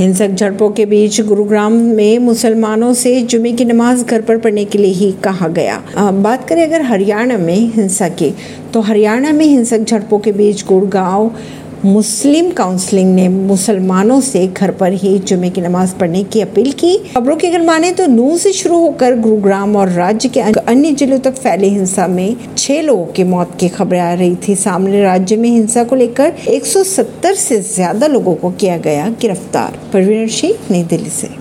हिंसक झड़पों के बीच गुरुग्राम में मुसलमानों से जुमे की नमाज घर पर पढ़ने के लिए ही कहा गया। बात करें अगर हरियाणा में हिंसा की, तो हरियाणा में हिंसक झड़पों के बीच गुड़गांव मुस्लिम काउंसिलिंग ने मुसलमानों से घर पर ही जुमे की नमाज पढ़ने की अपील की। खबरों की अगर माने तो नूंह से शुरू होकर गुरुग्राम और राज्य के अन्य जिलों तक फैली हिंसा में 6 लोगों की मौत की खबरें आ रही थी सामने। राज्य में हिंसा को लेकर 170 से ज्यादा लोगों को किया गया गिरफ्तार। परवीन अर्शी, नई दिल्ली से।